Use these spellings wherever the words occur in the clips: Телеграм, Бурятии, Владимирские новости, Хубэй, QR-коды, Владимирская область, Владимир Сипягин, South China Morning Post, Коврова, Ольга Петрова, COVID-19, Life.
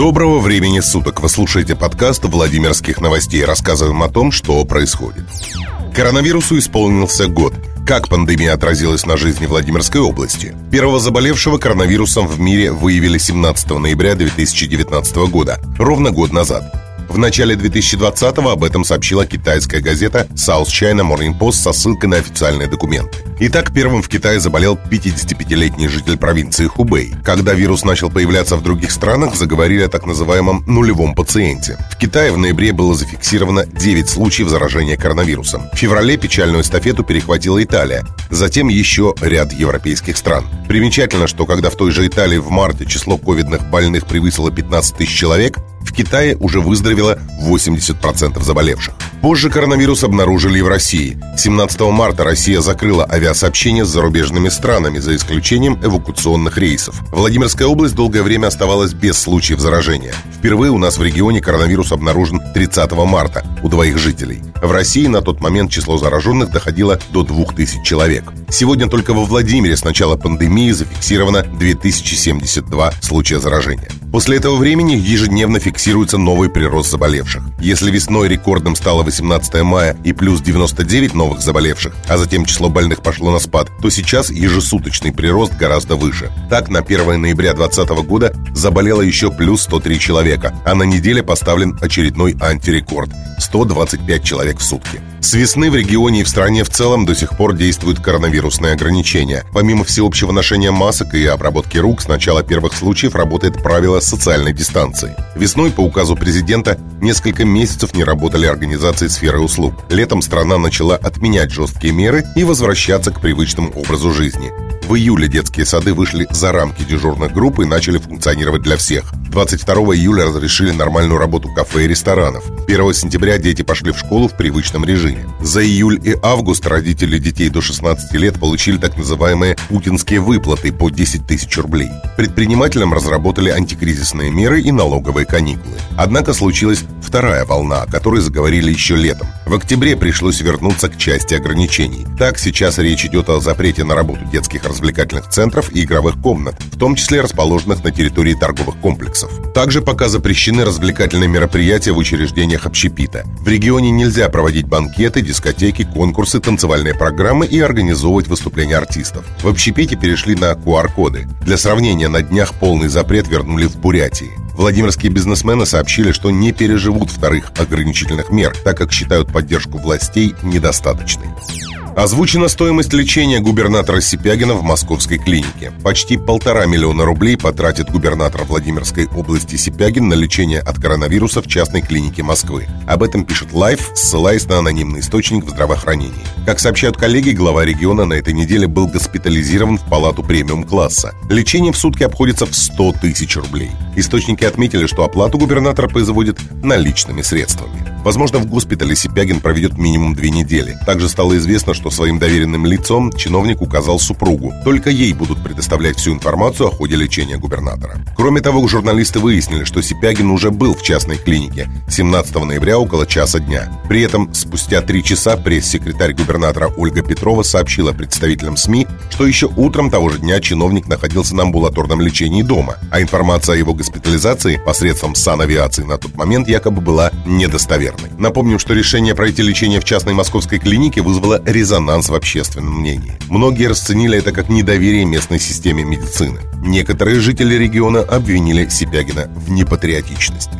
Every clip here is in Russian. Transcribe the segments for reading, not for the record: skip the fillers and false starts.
Доброго времени суток! Вы слушаете подкаст Владимирских новостей. Рассказываем о том, что происходит. Коронавирусу исполнился год. Как пандемия отразилась на жизни Владимирской области? Первого заболевшего коронавирусом в мире выявили 17 ноября 2019 года, ровно год назад. В начале 2020-го об этом сообщила китайская газета South China Morning Post со ссылкой на официальный документ. Итак, первым в Китае заболел 55-летний житель провинции Хубэй. Когда вирус начал появляться в других странах, заговорили о так называемом нулевом пациенте. В Китае в ноябре было зафиксировано 9 случаев заражения коронавирусом. В феврале печальную эстафету перехватила Италия, затем еще ряд европейских стран. Примечательно, что когда в той же Италии в марте число ковидных больных превысило 15 тысяч человек, в Китае уже выздоровело 80% заболевших. Позже коронавирус обнаружили и в России. 17 марта Россия закрыла авиасообщение с зарубежными странами, за исключением эвакуационных рейсов. Владимирская область долгое время оставалась без случаев заражения. Впервые у нас в регионе коронавирус обнаружен 30 марта у 2 жителей. В России на тот момент число зараженных доходило до 2000 человек. Сегодня только во Владимире с начала пандемии зафиксировано 2072 случая заражения. После этого времени ежедневно фиксируется новый прирост заболевших. Если весной рекордным стало 18 мая и плюс 99 новых заболевших, а затем число больных пошло на спад, то сейчас ежесуточный прирост гораздо выше. Так, на 1 ноября 2020 года заболело еще плюс 103 человека, а на неделе поставлен очередной антирекорд – 125 человек в сутки. С весны в регионе и в стране в целом до сих пор действуют коронавирусные ограничения. Помимо всеобщего ношения масок и обработки рук, с начала первых случаев работает правило социальной дистанции. Весной по указу президента несколько месяцев не работали организации сферы услуг. Летом страна начала отменять жесткие меры и возвращаться к привычному образу жизни. В июле детские сады вышли за рамки дежурных групп и начали функционировать для всех. 22 июля разрешили нормальную работу кафе и ресторанов. 1 сентября дети пошли в школу в привычном режиме. За июль и август родители детей до 16 лет получили так называемые путинские выплаты по 10 тысяч рублей. Предпринимателям разработали антикризисные меры и налоговые каникулы. Однако случилась вторая волна, о которой заговорили еще летом. В октябре пришлось вернуться к части ограничений. Так, сейчас речь идет о запрете на работу детских развлекательных центров и игровых комнат, в том числе расположенных на территории торговых комплексов. Также пока запрещены развлекательные мероприятия в учреждениях общепита. В регионе нельзя проводить банкеты, дискотеки, конкурсы, танцевальные программы и организовывать выступления артистов. В общепите перешли на QR-коды. Для сравнения, на днях полный запрет вернули в Бурятии. Владимирские бизнесмены сообщили, что не переживут вторых ограничительных мер, так как считают поддержку властей недостаточной. Озвучена стоимость лечения губернатора Сипягина в московской клинике. Почти 1,5 миллиона рублей потратит губернатор Владимирской области Сипягин на лечение от коронавируса в частной клинике Москвы. Об этом пишет Life, ссылаясь на анонимный источник в здравоохранении. Как сообщают коллеги, глава региона на этой неделе был госпитализирован в палату премиум-класса. Лечение в сутки обходится в 100 тысяч рублей. Источники отметили, что оплату губернатор производит наличными средствами. Возможно, в госпитале Сипягин проведет минимум 2 недели. Также стало известно, что своим доверенным лицом чиновник указал супругу. Только ей будут предоставлять всю информацию о ходе лечения губернатора. Кроме того, журналисты выяснили, что Сипягин уже был в частной клинике 17 ноября около часа дня. При этом спустя 3 часа пресс-секретарь губернатора Ольга Петрова сообщила представителям СМИ, что еще утром того же дня чиновник находился на амбулаторном лечении дома, а информация о его госпитализации посредством санавиации на тот момент якобы была недостоверной. Напомним, что решение пройти лечение в частной московской клинике вызвало резонанс в общественном мнении. Многие расценили это как недоверие местной системе медицины. Некоторые жители региона обвинили Сипягина в непатриотичности.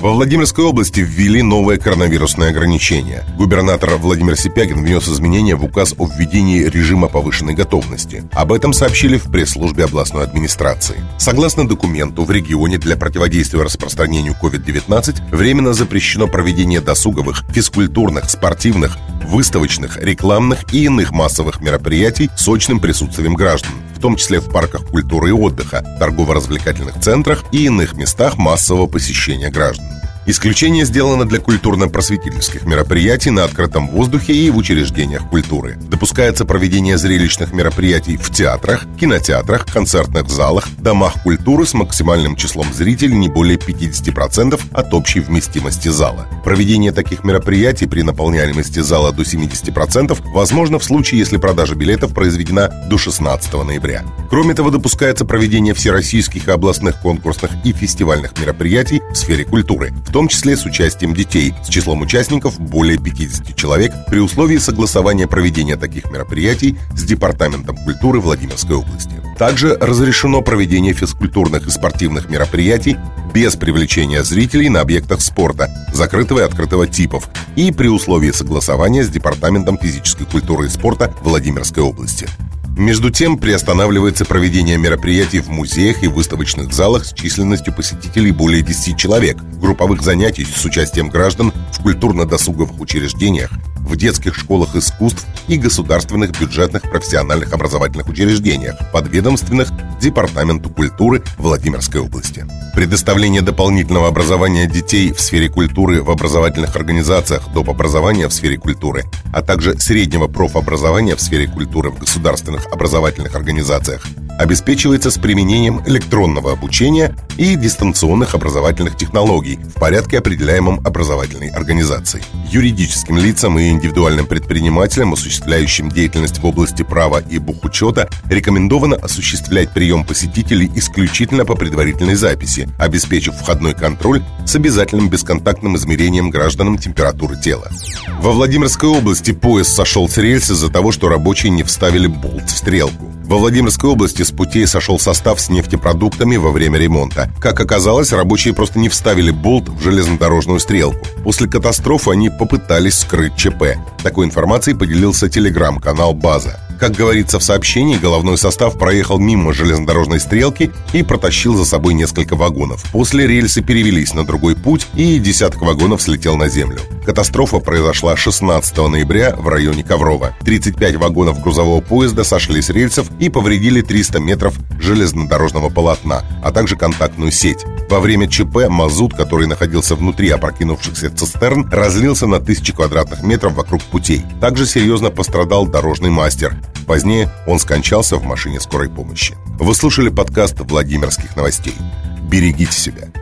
Во Владимирской области ввели новые коронавирусные ограничения. Губернатор Владимир Сипягин внес изменения в указ о введении режима повышенной готовности. Об этом сообщили в пресс-службе областной администрации. Согласно документу, в регионе для противодействия распространению COVID-19 временно запрещено проведение досуговых, физкультурных, спортивных, выставочных, рекламных и иных массовых мероприятий с очным присутствием граждан, в том числе в парках культуры и отдыха, торгово-развлекательных центрах и иных местах массового посещения граждан. Исключение сделано для культурно-просветительских мероприятий на открытом воздухе и в учреждениях культуры. Допускается проведение зрелищных мероприятий в театрах, кинотеатрах, концертных залах, домах культуры с максимальным числом зрителей не более 50% от общей вместимости зала. Проведение таких мероприятий при наполняемости зала до 70% возможно в случае, если продажа билетов произведена до 16 ноября. Кроме того, допускается проведение всероссийских и областных конкурсных и фестивальных мероприятий в сфере культуры, в том числе с участием детей, с числом участников более 50 человек, при условии согласования проведения таких мероприятий с Департаментом культуры Владимирской области. Также разрешено проведение физкультурных и спортивных мероприятий без привлечения зрителей на объектах спорта, закрытого и открытого типов, и при условии согласования с Департаментом физической культуры и спорта Владимирской области. Между тем, приостанавливается проведение мероприятий в музеях и выставочных залах с численностью посетителей более 10 человек, групповых занятий с участием граждан в культурно-досуговых учреждениях, в детских школах искусств и государственных бюджетных профессиональных образовательных учреждениях, подведомственных Департаменту культуры Владимирской области. Предоставление дополнительного образования детей в сфере культуры в образовательных организациях доп. Образования в сфере культуры, а также среднего профобразования в сфере культуры в государственных образовательных организациях обеспечивается с применением электронного обучения и дистанционных образовательных технологий в порядке, определяемом образовательной организацией. Юридическим лицам и индивидуальным предпринимателям, осуществляющим деятельность в области права и бухучета, рекомендовано осуществлять прием посетителей исключительно по предварительной записи, обеспечив входной контроль с обязательным бесконтактным измерением гражданам температуры тела. Во Владимирской области поезд сошел с рельс из-за того, что рабочие не вставили болт в стрелку. Во Владимирской области с путей сошел состав с нефтепродуктами во время ремонта. Как оказалось, рабочие просто не вставили болт в железнодорожную стрелку. После катастрофы они попытались скрыть ЧП. Такой информацией поделился телеграм-канал «База». Как говорится в сообщении, головной состав проехал мимо железнодорожной стрелки и протащил за собой несколько вагонов. После рельсы перевелись на другой путь, и десяток вагонов слетел на землю. Катастрофа произошла 16 ноября в районе Коврова. 35 вагонов грузового поезда сошли с рельсов и повредили 300 метров железнодорожного полотна, а также контактную сеть. Во время ЧП мазут, который находился внутри опрокинувшихся цистерн, разлился на 1000 квадратных метров вокруг путей. Также серьезно пострадал дорожный мастер. Позднее он скончался в машине скорой помощи. Вы слушали подкаст Владимирских новостей. Берегите себя.